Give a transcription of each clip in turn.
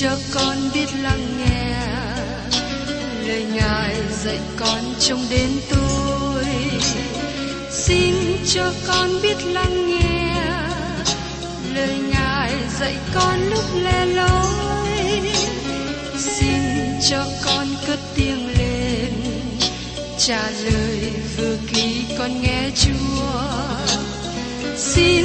cho con biết lắng nghe lời Ngài dạy con trong đêm tối. Xin cho con biết lắng nghe lời Ngài dạy con lúc lẻ loi. Xin cho con cất tiếng lên, trả lời vừa khi con nghe Chúa. Xin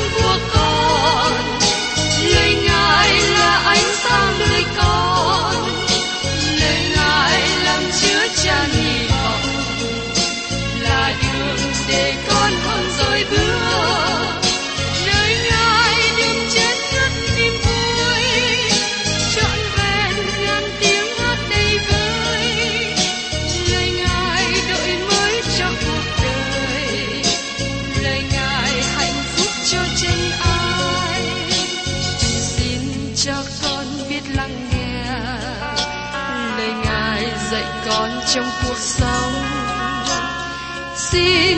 của con, lời Ngài là ánh sáng nơi con, lời Ngài làm chứa tràn hy vọng, là đường để con không rời bước. Lời Ngài đừng chết ngất niềm vui, trọn vẹn ngàn tiếng hát đầy vơi. Lời Ngài đổi mới cho cuộc đời, lời Ngài hạnh phúc cho chân ai. Xin cho con biết lắng nghe lời Ngài dạy con trong cuộc sống. Xin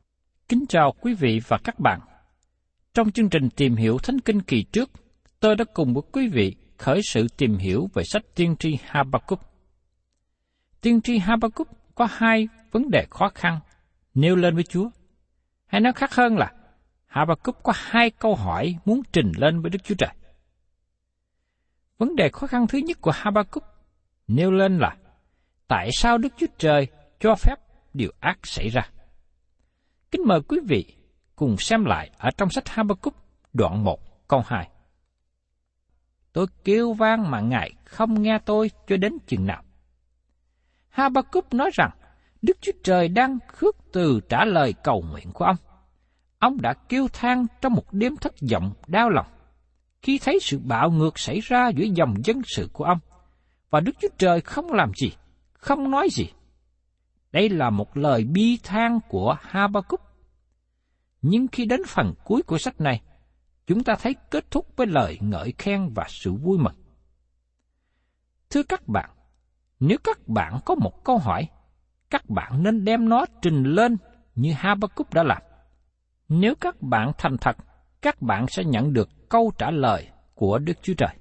Kính chào quý vị và các bạn. Trong chương trình Tìm Hiểu Thánh Kinh kỳ trước, tôi đã cùng với quý vị khởi sự tìm hiểu về sách tiên tri Ha-ba-cúc. Tiên tri Ha-ba-cúc có hai vấn đề khó khăn nêu lên với Chúa. Hay nói khác hơn là Ha-ba-cúc có hai câu hỏi muốn trình lên với Đức Chúa Trời. Vấn đề khó khăn thứ nhất của Ha-ba-cúc nêu lên là tại sao Đức Chúa Trời cho phép điều ác xảy ra? Kính mời quý vị cùng xem lại ở trong sách Ha-ba-cúc đoạn 1 câu 2. Tôi kêu vang mà Ngài không nghe tôi cho đến chừng nào. Ha-ba-cúc nói rằng Đức Chúa Trời đang khước từ trả lời cầu nguyện của ông. Ông đã kêu than trong một đêm thất vọng đau lòng khi thấy sự bạo ngược xảy ra giữa dòng dân sự của ông, và Đức Chúa Trời không làm gì, không nói gì. Đây là một lời bi than của Ha-ba-cúc. Nhưng khi đến phần cuối của sách này, chúng ta thấy kết thúc với lời ngợi khen và sự vui mừng. Thưa các bạn, nếu các bạn có một câu hỏi, các bạn nên đem nó trình lên như Ha-ba-cúc đã làm. Nếu các bạn thành thật, các bạn sẽ nhận được câu trả lời của Đức Chúa Trời.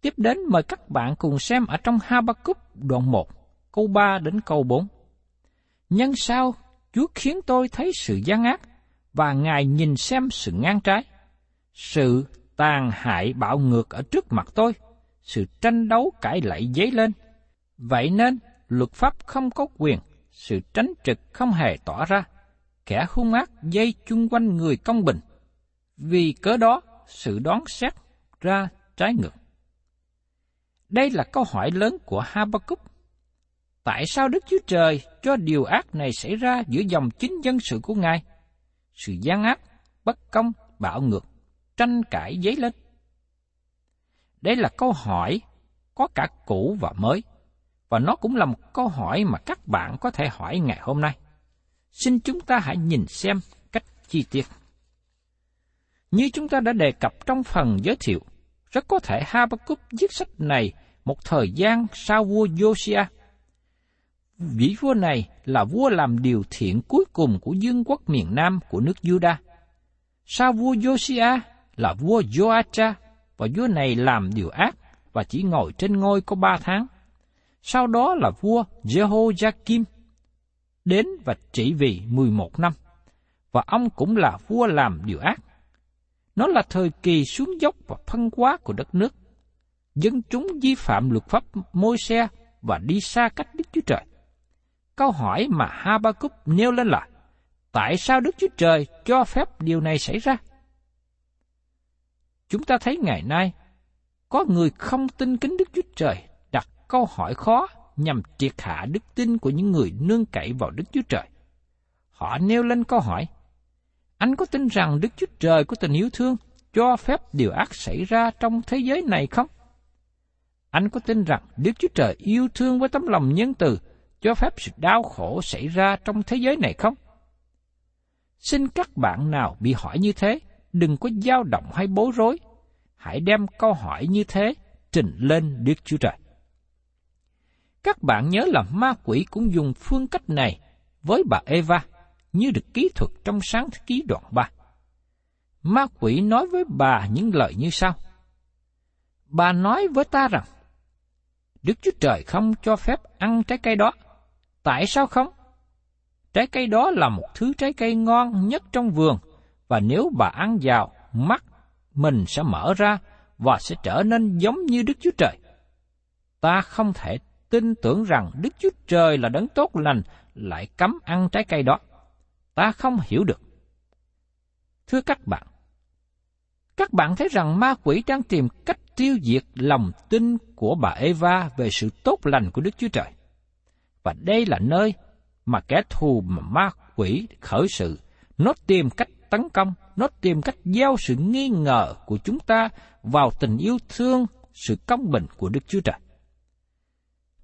Tiếp đến mời các bạn cùng xem ở trong Ha-ba-cúc đoạn 1. Câu 3 đến câu 4. Nhân sao Chúa khiến tôi thấy sự gian ác, và Ngài nhìn xem sự ngang trái, sự tàn hại bạo ngược ở trước mặt tôi, sự tranh đấu cãi lẫy dấy lên. Vậy nên luật pháp không có quyền, sự tránh trực không hề tỏ ra, kẻ hung ác dây chung quanh người công bình. Vì cớ đó sự đoán xét ra trái ngược. Đây là câu hỏi lớn của Ha-ba-cúc. Tại sao Đức Chúa Trời cho điều ác này xảy ra giữa dòng chính dân sự của Ngài? Sự gian ác, bất công, bạo ngược, tranh cãi dấy lên. Đây là câu hỏi có cả cũ và mới, và nó cũng là một câu hỏi mà các bạn có thể hỏi ngày hôm nay. Xin chúng ta hãy nhìn xem cách chi tiết. Như chúng ta đã đề cập trong phần giới thiệu, rất có thể Ha-ba-cúc viết sách này một thời gian sau vua Giô-si-a. Vị vua này là vua làm điều thiện cuối cùng của vương quốc miền Nam của nước Yu-da. Sau vua Giô-si-a là vua joacha, và vua này làm điều ác và chỉ ngồi trên ngôi có 3 tháng. Sau đó là vua jehoiakim đến và trị vì 11 năm, và ông cũng là vua làm điều ác. Nó là thời kỳ xuống dốc và phân hóa của đất nước. Dân chúng vi phạm luật pháp Môi-se và đi xa cách Đức Chúa Trời. Câu hỏi mà Ha-ba-cúc nêu lên là, tại sao Đức Chúa Trời cho phép điều này xảy ra? Chúng ta thấy ngày nay, có người không tin kính Đức Chúa Trời đặt câu hỏi khó nhằm triệt hạ đức tin của những người nương cậy vào Đức Chúa Trời. Họ nêu lên câu hỏi, anh có tin rằng Đức Chúa Trời của tình yêu thương cho phép điều ác xảy ra trong thế giới này không? Anh có tin rằng Đức Chúa Trời yêu thương với tấm lòng nhân từ cho phép sự đau khổ xảy ra trong thế giới này không? Xin các bạn nào bị hỏi như thế, đừng có dao động hay bối rối. Hãy đem câu hỏi như thế trình lên Đức Chúa Trời. Các bạn nhớ là ma quỷ cũng dùng phương cách này với bà Eva, như được ký thuật trong Sáng Ký đoạn 3. Ma quỷ nói với bà những lời như sau. Bà nói với ta rằng, Đức Chúa Trời không cho phép ăn trái cây đó. Tại sao không? Trái cây đó là một thứ trái cây ngon nhất trong vườn, và nếu bà ăn vào, mắt mình sẽ mở ra và sẽ trở nên giống như Đức Chúa Trời. Ta không thể tin tưởng rằng Đức Chúa Trời là đấng tốt lành lại cấm ăn trái cây đó. Ta không hiểu được. Thưa các bạn thấy rằng ma quỷ đang tìm cách tiêu diệt lòng tin của bà Eva về sự tốt lành của Đức Chúa Trời. Và đây là nơi mà kẻ thù mà ma quỷ khởi sự, nó tìm cách tấn công, nó tìm cách gieo sự nghi ngờ của chúng ta vào tình yêu thương, sự công bình của Đức Chúa Trời.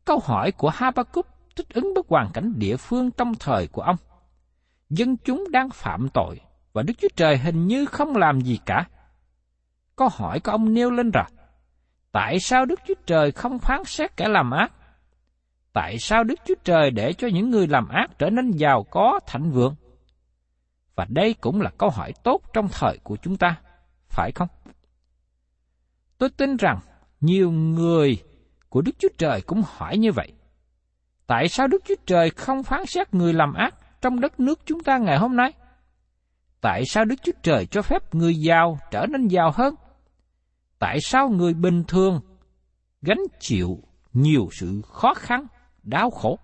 Câu hỏi của Ha-ba-cúc thích ứng với hoàn cảnh địa phương trong thời của ông. Dân chúng đang phạm tội, và Đức Chúa Trời hình như không làm gì cả. Câu hỏi của ông nêu lên rằng, tại sao Đức Chúa Trời không phán xét kẻ làm ác? Tại sao Đức Chúa Trời để cho những người làm ác trở nên giàu có, thịnh vượng? Và đây cũng là câu hỏi tốt trong thời của chúng ta, phải không? Tôi tin rằng nhiều người của Đức Chúa Trời cũng hỏi như vậy. Tại sao Đức Chúa Trời không phán xét người làm ác trong đất nước chúng ta ngày hôm nay? Tại sao Đức Chúa Trời cho phép người giàu trở nên giàu hơn? Tại sao người bình thường gánh chịu nhiều sự khó khăn, đau khổ?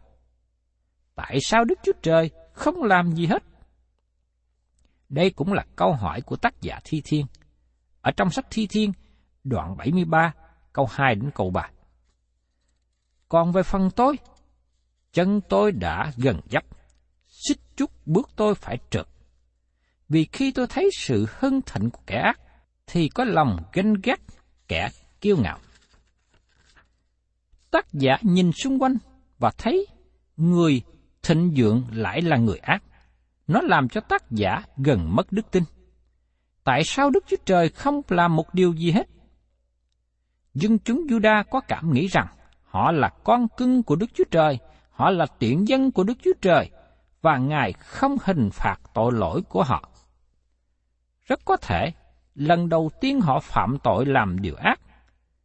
Tại sao Đức Chúa Trời không làm gì hết? Đây cũng là câu hỏi của tác giả Thi Thiên. Ở trong sách Thi Thiên, đoạn 73, câu 2 đến câu 3. Còn về phần tôi, chân tôi đã gần dấp, xích chút bước tôi phải trượt. Vì khi tôi thấy sự hưng thịnh của kẻ ác, thì có lòng ganh ghét kẻ kiêu ngạo. Tác giả nhìn xung quanh và thấy người thịnh vượng lại là người ác. Nó làm cho tác giả gần mất đức tin. Tại sao Đức Chúa Trời không làm một điều gì hết? Dân chúng Yu-da có cảm nghĩ rằng họ là con cưng của Đức Chúa Trời, họ là tiện dân của Đức Chúa Trời, và Ngài không hình phạt tội lỗi của họ. Rất có thể, lần đầu tiên họ phạm tội làm điều ác,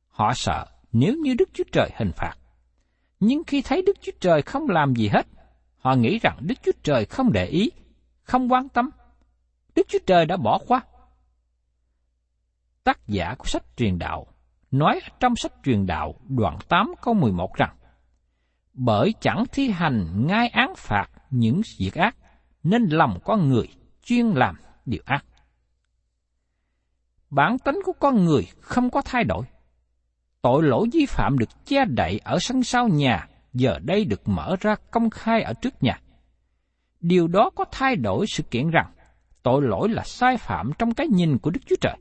họ sợ nếu như Đức Chúa Trời hình phạt. Nhưng khi thấy Đức Chúa Trời không làm gì hết, họ nghĩ rằng Đức Chúa Trời không để ý, không quan tâm. Đức Chúa Trời đã bỏ qua. Tác giả của sách Truyền Đạo nói trong sách Truyền Đạo đoạn 8 câu 11 rằng, bởi chẳng thi hành ngay án phạt những việc ác, nên lòng con người chuyên làm điều ác. Bản tính của con người không có thay đổi. Tội lỗi vi phạm được che đậy ở sân sau nhà, giờ đây được mở ra công khai ở trước nhà. Điều đó có thay đổi sự kiện rằng tội lỗi là sai phạm trong cái nhìn của Đức Chúa Trời,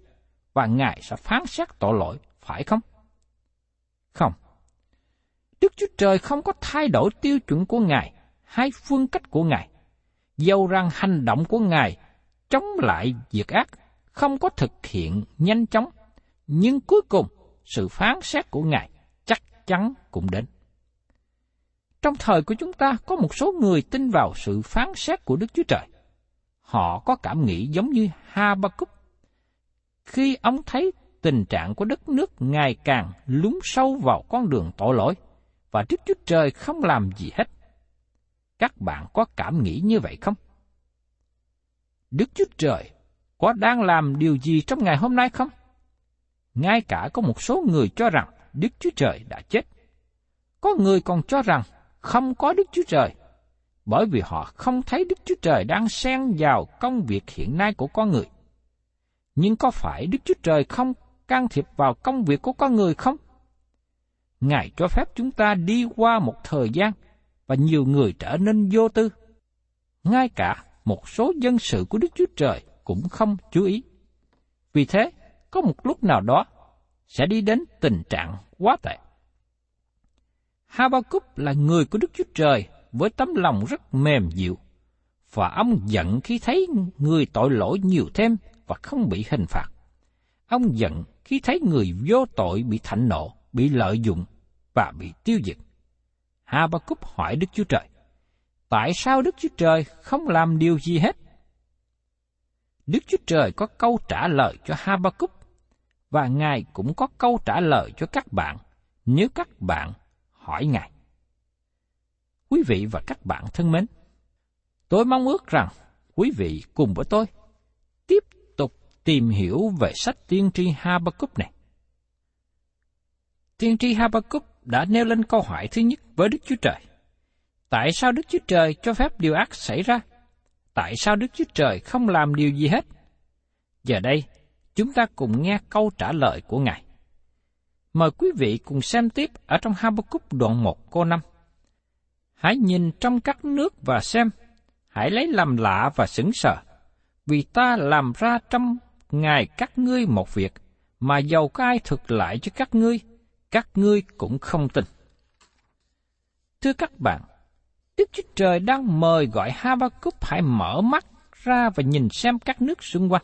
và Ngài sẽ phán xét tội lỗi, phải không? Không. Đức Chúa Trời không có thay đổi tiêu chuẩn của Ngài hay phương cách của Ngài, dầu rằng hành động của Ngài chống lại việc ác không có thực hiện nhanh chóng, nhưng cuối cùng sự phán xét của Ngài chắc chắn cũng đến. Trong thời của chúng ta có một số người tin vào sự phán xét của Đức Chúa Trời. Họ có cảm nghĩ giống như Ha-ba-cúc. Khi ông thấy tình trạng của đất nước ngày càng lún sâu vào con đường tội lỗi, và Đức Chúa Trời không làm gì hết. Các bạn có cảm nghĩ như vậy không? Đức Chúa Trời có đang làm điều gì trong ngày hôm nay không? Ngay cả có một số người cho rằng Đức Chúa Trời đã chết. Có người còn cho rằng không có Đức Chúa Trời, bởi vì họ không thấy Đức Chúa Trời đang xen vào công việc hiện nay của con người. Nhưng có phải Đức Chúa Trời không can thiệp vào công việc của con người không? Ngài cho phép chúng ta đi qua một thời gian và nhiều người trở nên vô tư. Ngay cả một số dân sự của Đức Chúa Trời cũng không chú ý. Vì thế, có một lúc nào đó sẽ đi đến tình trạng quá tệ. Ha-ba-cúc là người của Đức Chúa Trời với tấm lòng rất mềm dịu, và ông giận khi thấy người tội lỗi nhiều thêm và không bị hình phạt. Ông giận khi thấy người vô tội bị thạnh nộ, bị lợi dụng và bị tiêu diệt. Ha-ba-cúc hỏi Đức Chúa Trời, tại sao Đức Chúa Trời không làm điều gì hết? Đức Chúa Trời có câu trả lời cho Ha-ba-cúc, và Ngài cũng có câu trả lời cho các bạn nếu các bạn hỏi Ngài. Quý vị và các bạn thân mến, tôi mong ước rằng quý vị cùng với tôi tiếp tục tìm hiểu về sách tiên tri Ha-ba-cúc này. Tiên tri Ha-ba-cúc đã nêu lên câu hỏi thứ nhất với Đức Chúa Trời. Tại sao Đức Chúa Trời cho phép điều ác xảy ra? Tại sao Đức Chúa Trời không làm điều gì hết? Giờ đây, chúng ta cùng nghe câu trả lời của Ngài. Mời quý vị cùng xem tiếp ở trong Ha-ba-cúc đoạn 1 câu 5. Hãy nhìn trong các nước và xem, hãy lấy làm lạ và sững sờ, vì ta làm ra trong ngày các ngươi một việc, mà dầu có ai thuật lại cho các ngươi cũng không tin. Thưa các bạn, Đức Chúa Trời đang mời gọi Ha-ba-cúc hãy mở mắt ra và nhìn xem các nước xung quanh.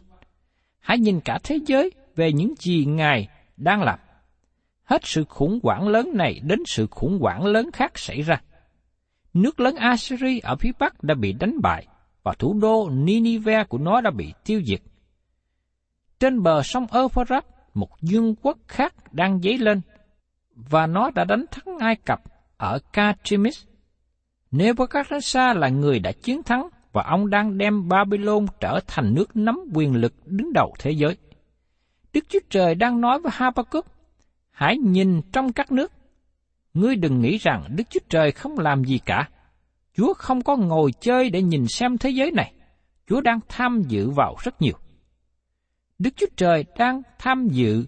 Hãy nhìn cả thế giới về những gì Ngài đang làm. Hết sự khủng hoảng lớn này đến sự khủng hoảng lớn khác xảy ra. Nước lớn Assyria ở phía Bắc đã bị đánh bại, và thủ đô Ninive của nó đã bị tiêu diệt. Trên bờ sông Euphrates, một vương quốc khác đang dấy lên, và nó đã đánh thắng Ai Cập ở Carchemish. Nebuchadnezzar là người đã chiến thắng, và ông đang đem Babylon trở thành nước nắm quyền lực đứng đầu thế giới. Đức Chúa Trời đang nói với Ha-ba-cúc, hãy nhìn trong các nước. Ngươi đừng nghĩ rằng Đức Chúa Trời không làm gì cả. Chúa không có ngồi chơi để nhìn xem thế giới này. Chúa đang tham dự vào rất nhiều. Đức Chúa Trời đang tham dự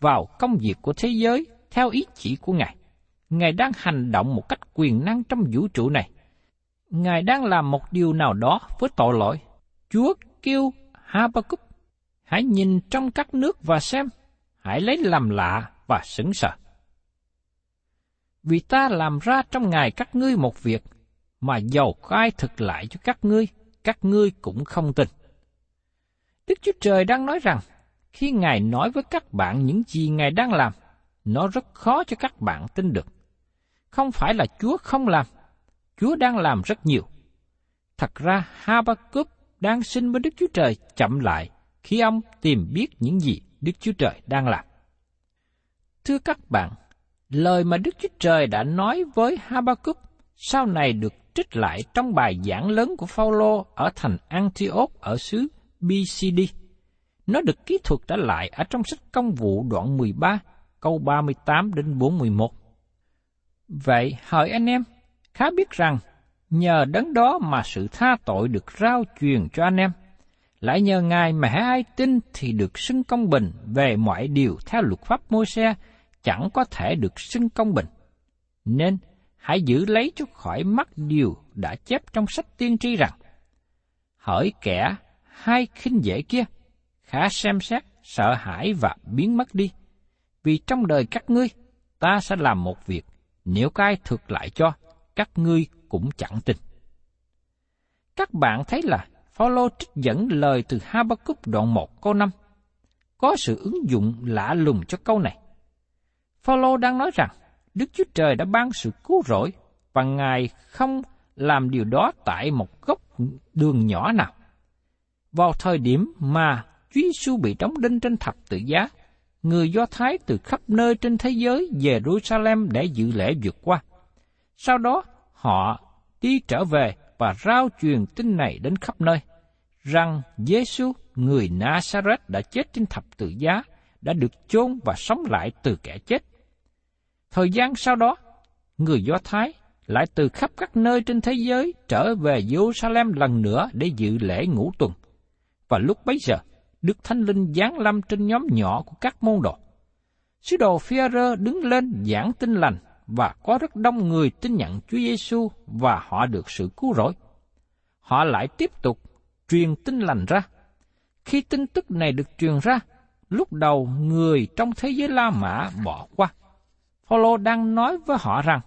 vào công việc của thế giới theo ý chỉ của Ngài. Ngài đang hành động một cách quyền năng trong vũ trụ này. Ngài đang làm một điều nào đó với tội lỗi. Chúa kêu Ha-ba-cúc, hãy nhìn trong các nước và xem, hãy lấy làm lạ và sững sờ. Vì ta làm ra trong ngày các ngươi một việc, mà dầu có ai thực lại cho các ngươi cũng không tin. Đức Chúa Trời đang nói rằng, khi Ngài nói với các bạn những gì Ngài đang làm, nó rất khó cho các bạn tin được. Không phải là Chúa không làm, Chúa đang làm rất nhiều. Thật ra Ha-ba-cúc đang xin với Đức Chúa Trời chậm lại khi ông tìm biết những gì Đức Chúa Trời đang làm. Thưa các bạn, lời mà Đức Chúa Trời đã nói với Ha-ba-cúc sau này được trích lại trong bài giảng lớn của Phao-lô ở thành Antioch ở xứ BCD. Nó được kỹ thuật trở lại ở trong sách Công vụ đoạn 13, câu 38 đến 41. Vậy hỡi anh em, khá biết rằng nhờ đấng đó mà sự tha tội được rao truyền cho anh em, lại nhờ Ngài mà hễ ai tin thì được xưng công bình về mọi điều theo luật pháp Môi-se, chẳng có thể được xưng công bình. Nên hãy giữ lấy cho khỏi mắt điều đã chép trong sách tiên tri rằng, hỡi kẻ hay khinh dễ kia, khá xem xét, sợ hãi và biến mất đi, vì trong đời các ngươi ta sẽ làm một việc, nếu có ai thuật lại cho các ngươi cũng chẳng tin. Các bạn thấy là Phao-lô trích dẫn lời từ Ha-ba-cúc đoạn 1 câu 5. Có sự ứng dụng lạ lùng cho câu này. Phao-lô đang nói rằng Đức Chúa Trời đã ban sự cứu rỗi và Ngài không làm điều đó tại một góc đường nhỏ nào. Vào thời điểm mà Chúa Giê-xu bị đóng đinh trên thập tự giá, người Do Thái từ khắp nơi trên thế giới về Jerusalem để dự lễ vượt qua. Sau đó họ đi trở về và rao truyền tin này đến khắp nơi, rằng Giê-xu người Nazareth đã chết trên thập tự giá, đã được chôn và sống lại từ kẻ chết. Thời gian sau đó, người Do Thái lại từ khắp các nơi trên thế giới trở về Giê-ru-sa-lem lần nữa để dự lễ ngũ tuần. Và lúc bấy giờ, Đức Thánh Linh giáng lâm trên nhóm nhỏ của các môn đồ. Sứ đồ Phi-e-rơ đứng lên giảng tin lành và có rất đông người tin nhận Chúa Giê-xu và họ được sự cứu rỗi. Họ lại tiếp tục truyền tin lành ra. Khi tin tức này được truyền ra, lúc đầu người trong thế giới La Mã bỏ qua. Phao-lô đang nói với họ rằng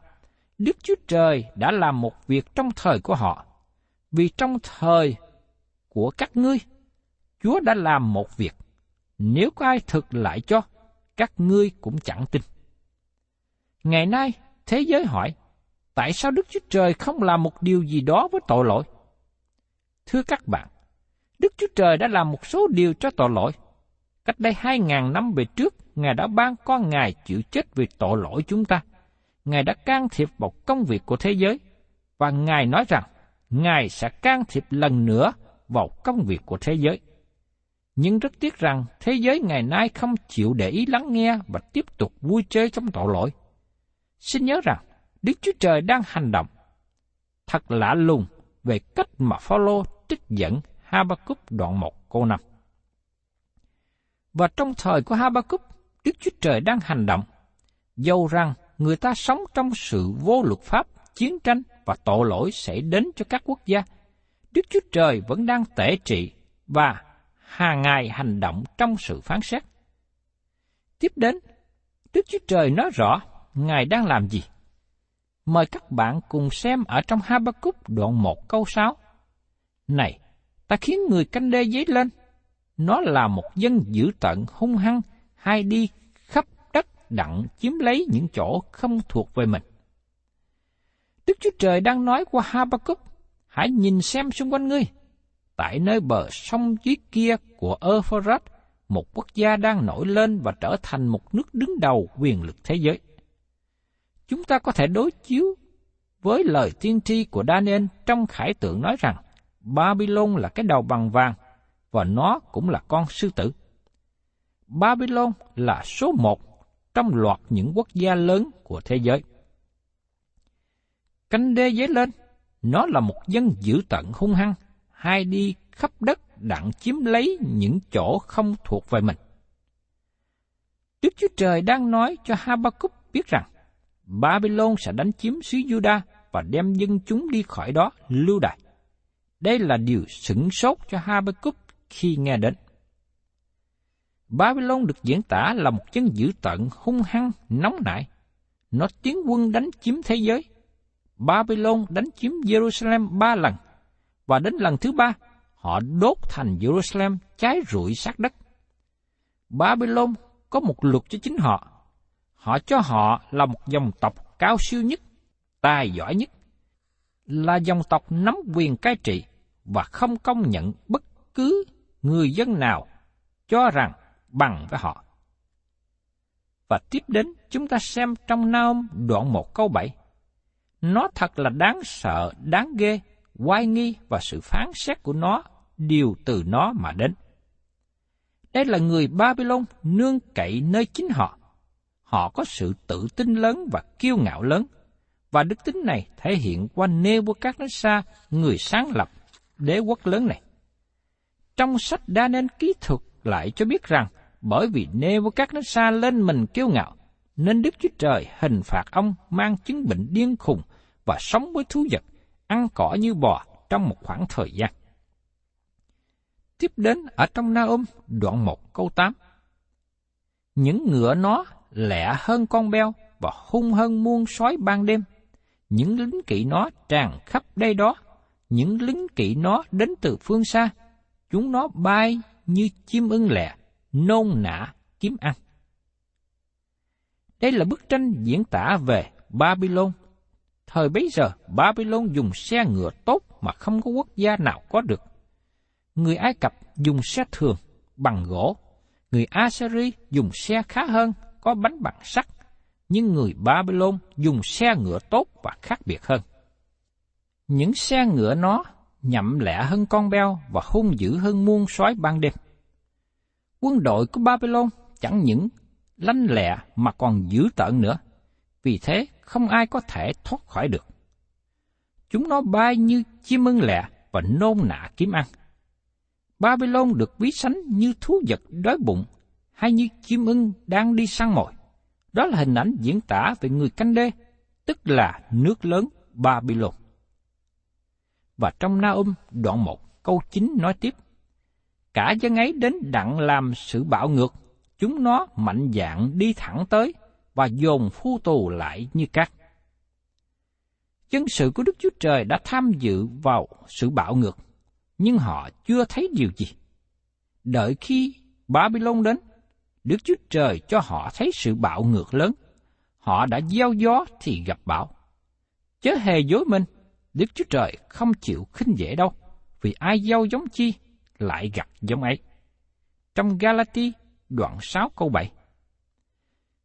Đức Chúa Trời đã làm một việc trong thời của họ, vì trong thời của các ngươi, Chúa đã làm một việc. Nếu có ai thực lại cho, các ngươi cũng chẳng tin. Ngày nay, thế giới hỏi, tại sao Đức Chúa Trời không làm một điều gì đó với tội lỗi? Thưa các bạn, Đức Chúa Trời đã làm một số điều cho tội lỗi. Cách đây 2000 năm về trước, Ngài đã ban con Ngài chịu chết vì tội lỗi chúng ta. Ngài đã can thiệp vào công việc của thế giới, và Ngài nói rằng Ngài sẽ can thiệp lần nữa vào công việc của thế giới. Nhưng rất tiếc rằng thế giới ngày nay không chịu để ý lắng nghe và tiếp tục vui chơi trong tội lỗi. Xin nhớ rằng Đức Chúa Trời đang hành động. Thật lạ lùng về cách mà Phao-lô trích dẫn Ha-ba-cúc đoạn 1 câu 5. Và trong thời của Ha-ba-cúc, Đức Chúa Trời đang hành động, dầu rằng người ta sống trong sự vô luật pháp, chiến tranh và tội lỗi sẽ đến cho các quốc gia. Đức Chúa Trời vẫn đang tể trị và hàng ngày hành động trong sự phán xét. Tiếp đến, Đức Chúa Trời nói rõ Ngài đang làm gì. Mời các bạn cùng xem ở trong Ha-ba-cúc đoạn 1 câu 6. Này, ta khiến người canh đê dấy lên. Nó là một dân dữ tợn hung hăng, hay đi khắp đất đặng chiếm lấy những chỗ không thuộc về mình. Đức Chúa Trời đang nói qua Ha-ba-cúc, hãy nhìn xem xung quanh ngươi. Tại nơi bờ sông dưới kia của Euphrates, một quốc gia đang nổi lên và trở thành một nước đứng đầu quyền lực thế giới. Chúng ta có thể đối chiếu với lời tiên tri của Daniel trong Khải tượng nói rằng Babylon là cái đầu bằng vàng và nó cũng là con sư tử. Babylon là số 1 trong loạt những quốc gia lớn của thế giới. Cánh đê dấy lên, nó là một dân dữ tợn hung hăng, hay đi khắp đất đặng chiếm lấy những chỗ không thuộc về mình. Đức Chúa Trời đang nói cho Ha-ba-cúc biết rằng Babylon sẽ đánh chiếm xứ Yu-da và đem dân chúng đi khỏi đó lưu đày. Đây là điều sửng sốt cho Ha-ba-cúc khi nghe đến. Babylon được diễn tả là một dân dữ tợn hung hăng, nóng nảy. Nó tiến quân đánh chiếm thế giới. Babylon đánh chiếm Jerusalem 3 lần, và đến lần thứ 3, họ đốt thành Jerusalem cháy rụi sát đất. Babylon có một luật cho chính họ. Họ cho họ là một dòng tộc cao siêu nhất, tài giỏi nhất, là dòng tộc nắm quyền cai trị và không công nhận bất cứ người dân nào cho rằng bằng với họ. Và tiếp đến chúng ta xem trong Naum đoạn 1 câu 7. Nó thật là đáng sợ, đáng ghê, oai nghi và sự phán xét của nó đều từ nó mà đến. Đây là người Babylon nương cậy nơi chính họ. Họ có sự tự tin lớn và kiêu ngạo lớn, và đức tính này thể hiện qua Nebuchadnezzar, người sáng lập đế quốc lớn này. Trong sách Daniel ký thuật lại cho biết rằng bởi vì Nebuchadnezzar lên mình kiêu ngạo, nên Đức Chúa Trời hình phạt ông mang chứng bệnh điên khùng và sống với thú vật, ăn cỏ như bò trong một khoảng thời gian. Tiếp đến ở trong Naum đoạn 1 câu 8. Những ngựa nó lẹ hơn con beo và hung hơn muôn sói ban đêm. Những lính kỵ nó tràn khắp đây đó. Những lính kỵ nó đến từ phương xa. Chúng nó bay như chim ưng lẹ, nôn nã kiếm ăn. Đây là bức tranh diễn tả về Babylon. Thời bấy giờ, Babylon dùng xe ngựa tốt mà không có quốc gia nào có được. Người Ai Cập dùng xe thường bằng gỗ. Người Assyria dùng xe khá hơn, có bánh bằng sắt, nhưng người Babylon dùng xe ngựa tốt và khác biệt hơn. Những xe ngựa nó nhậm lẻ hơn con beo và hung dữ hơn muôn sói ban đêm. Quân đội của Babylon chẳng những lanh lẹ mà còn dữ tợn nữa, vì thế không ai có thể thoát khỏi được. Chúng nó bay như chim ưng lẹ và nôn nạ kiếm ăn. Babylon được ví sánh như thú vật đói bụng hay như chim ưng đang đi săn mồi. Đó là hình ảnh diễn tả về người canh đê, tức là nước lớn Babylon. Và trong Naum đoạn 1 câu 9 nói tiếp: Cả dân ấy đến đặng làm sự bạo ngược, chúng nó mạnh dạn đi thẳng tới và dồn phu tù lại như cát. Dân sự của Đức Chúa Trời đã tham dự vào sự bạo ngược, nhưng họ chưa thấy điều gì. Đợi khi Babylon đến, Đức Chúa Trời cho họ thấy sự bạo ngược lớn. Họ đã gieo gió thì gặp bão. Chớ hề dối mình, Đức Chúa Trời không chịu khinh dễ đâu, vì ai gieo giống chi lại gặt giống ấy. Trong Galati đoạn 6 câu 7.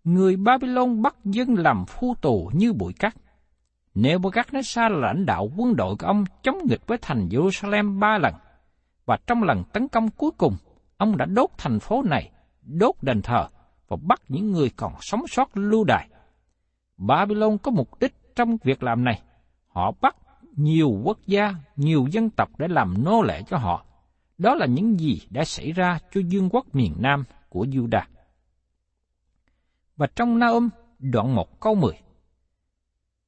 Người Babylon bắt dân làm phu tù như bụi cát. Nebuchadnezzar là lãnh đạo quân đội của ông chống nghịch với thành Jerusalem 3 lần, và trong lần tấn công cuối cùng, ông đã đốt thành phố này, đốt đền thờ và bắt những người còn sống sót lưu đày. Babylon có mục đích trong việc làm này. Họ bắt nhiều quốc gia, nhiều dân tộc để làm nô lệ cho họ. Đó là những gì đã xảy ra cho vương quốc miền Nam của Yu-da. Và trong Naum đoạn 1 câu 10,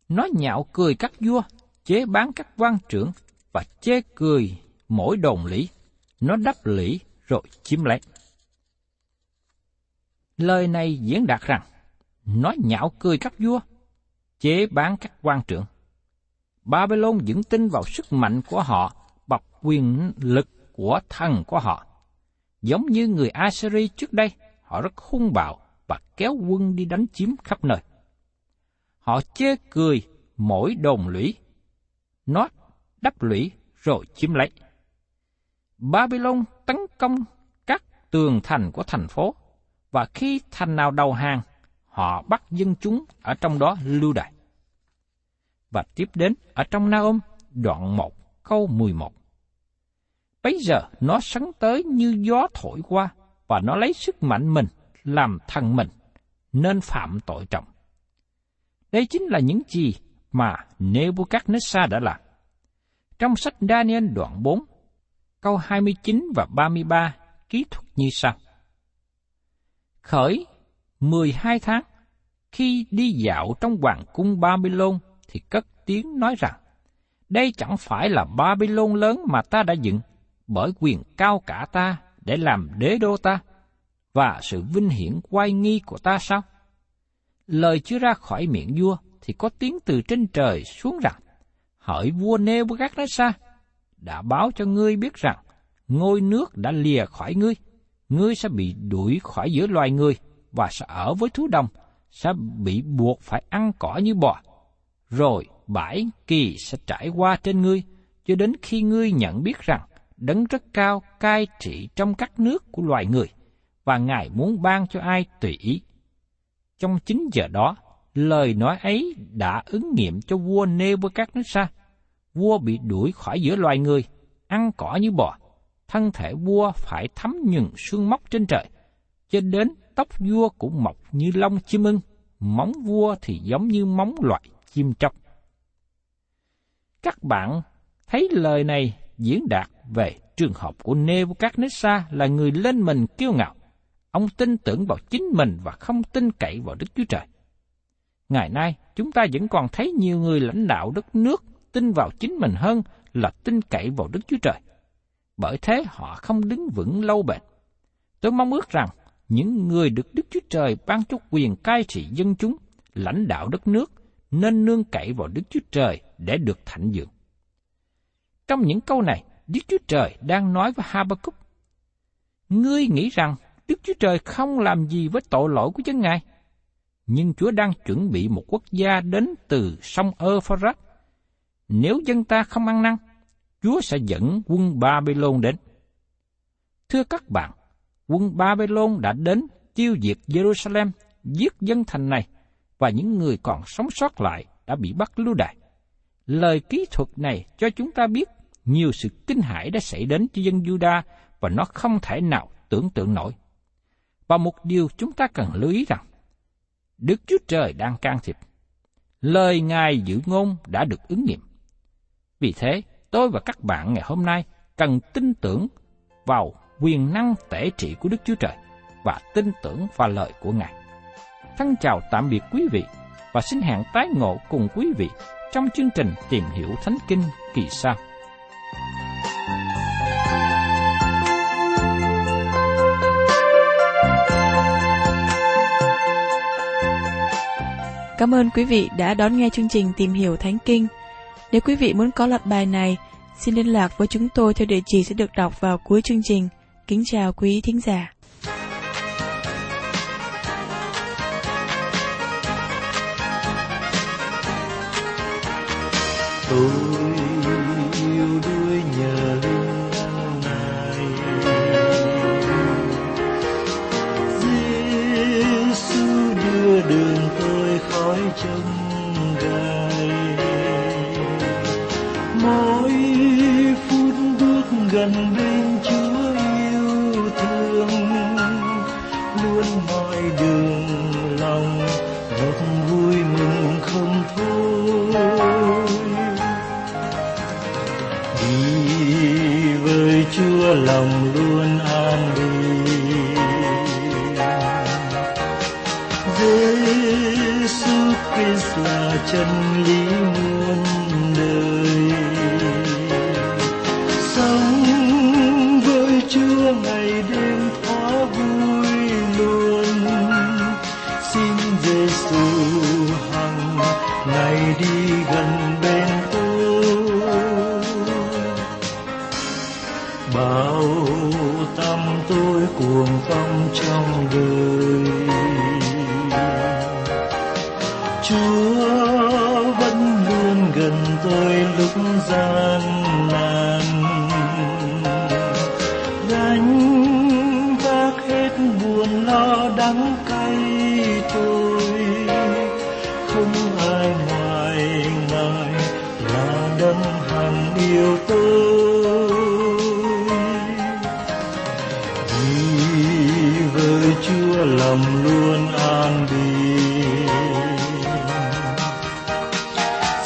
nó nhạo cười các vua, chế bán các quan trưởng và chê cười mỗi đồn lũy. Nó đắp lũy rồi chiếm lấy. Lời này diễn đạt rằng, nó nhạo cười các vua, chế bán các quan trưởng. Babylon vững tin vào sức mạnh của họ và quyền lực của thần của họ. Giống như người Assyria trước đây, họ rất hung bạo và kéo quân đi đánh chiếm khắp nơi. Họ chê cười mỗi đồn lũy, nó đắp lũy rồi chiếm lấy. Babylon tấn công các tường thành của thành phố, và khi thành nào đầu hàng, họ bắt dân chúng ở trong đó lưu đày. Và tiếp đến ở trong Naum đoạn 1 câu 11. Bấy giờ nó sấn tới như gió thổi qua, và nó lấy sức mạnh mình làm thần mình, nên phạm tội trọng. Đây chính là những gì mà Nebuchadnezzar đã làm. Trong sách Daniel đoạn 4, câu 29 và 33 ký thuật như sau: Khởi 12 tháng, khi đi dạo trong hoàng cung Babylon, thì cất tiếng nói rằng, đây chẳng phải là Babylon lớn mà ta đã dựng, bởi quyền cao cả ta để làm đế đô ta, và sự vinh hiển oai nghi của ta sao? Lời chưa ra khỏi miệng vua, thì có tiếng từ trên trời xuống rằng, hỡi vua Nebuchadnezzar, đã báo cho ngươi biết rằng, ngôi nước đã lìa khỏi ngươi, ngươi sẽ bị đuổi khỏi giữa loài người, và sẽ ở với thú đồng, sẽ bị buộc phải ăn cỏ như bò. Rồi bãi kỳ sẽ trải qua trên ngươi, cho đến khi ngươi nhận biết rằng, đấng rất cao cai trị trong các nước của loài người, và Ngài muốn ban cho ai tùy ý. Trong 9 giờ đó, lời nói ấy đã ứng nghiệm cho vua Nebuchadnezzar. Vua bị đuổi khỏi giữa loài người, ăn cỏ như bò, thân thể vua phải thấm nhuần sương móc trên trời, cho đến tóc vua cũng mọc như lông chim ưng, móng vua thì giống như móng loại chim tróc. Các bạn thấy lời này diễn đạt về trường hợp của Nebuchadnezzar là người lên mình kiêu ngạo. Ông tin tưởng vào chính mình và không tin cậy vào Đức Chúa Trời. Ngày nay, chúng ta vẫn còn thấy nhiều người lãnh đạo đất nước tin vào chính mình hơn là tin cậy vào Đức Chúa Trời. Bởi thế họ không đứng vững lâu bền. Tôi mong ước rằng những người được Đức Chúa Trời ban cho quyền cai trị dân chúng, lãnh đạo đất nước nên nương cậy vào Đức Chúa Trời để được thạnh vượng. Trong những câu này, Đức Chúa Trời đang nói với Ha-ba-cúc: Ngươi nghĩ rằng Đức Chúa Trời không làm gì với tội lỗi của dân Ngài, nhưng Chúa đang chuẩn bị một quốc gia đến từ sông Euphrates. Nếu dân ta không ăn năn, Chúa sẽ dẫn quân Babylon đến. Thưa các bạn, quân Babylon đã đến tiêu diệt Jerusalem, giết dân thành này, và những người còn sống sót lại đã bị bắt lưu đày. Lời ký thuật này cho chúng ta biết nhiều sự kinh hãi đã xảy đến cho dân Yu-da và nó không thể nào tưởng tượng nổi. Và một điều chúng ta cần lưu ý rằng, Đức Chúa Trời đang can thiệp. Lời Ngài giữ ngôn đã được ứng nghiệm. Vì thế, tôi và các bạn ngày hôm nay cần tin tưởng vào quyền năng tể trị của Đức Chúa Trời và tin tưởng vào lời của Ngài. Thân chào tạm biệt quý vị và xin hẹn tái ngộ cùng quý vị trong chương trình Tìm Hiểu Thánh Kinh kỳ sau. Cảm ơn quý vị đã đón nghe chương trình Tìm Hiểu Thánh Kinh. Nếu quý vị muốn có loạt bài này, xin liên lạc với chúng tôi theo địa chỉ sẽ được đọc vào cuối chương trình. Kính chào quý thính giả. Tôi yêu đuối nhờ linh Ngài, Giê-xu đưa đường tôi khỏi chông gai. Mỗi phút bước gần bên Chúa yêu thương, luôn mọi đường lòng ngập vui mừng không thôi. Với Chúa lòng luôn an bình, Giê-xu Christ là chân lý muôn đời. Sống với Chúa ngày đêm thỏa vui luôn. Xin Giê-xu hằng ngày đi gần bên tôi. Bao tâm tôi cuồng phong trong đời, Chúa vẫn luôn gần tôi lúc gian nan. Gánh vác hết buồn lo đắng cay tôi, không ai ngoài Ngài là đấng hằng yêu tôi. Lòng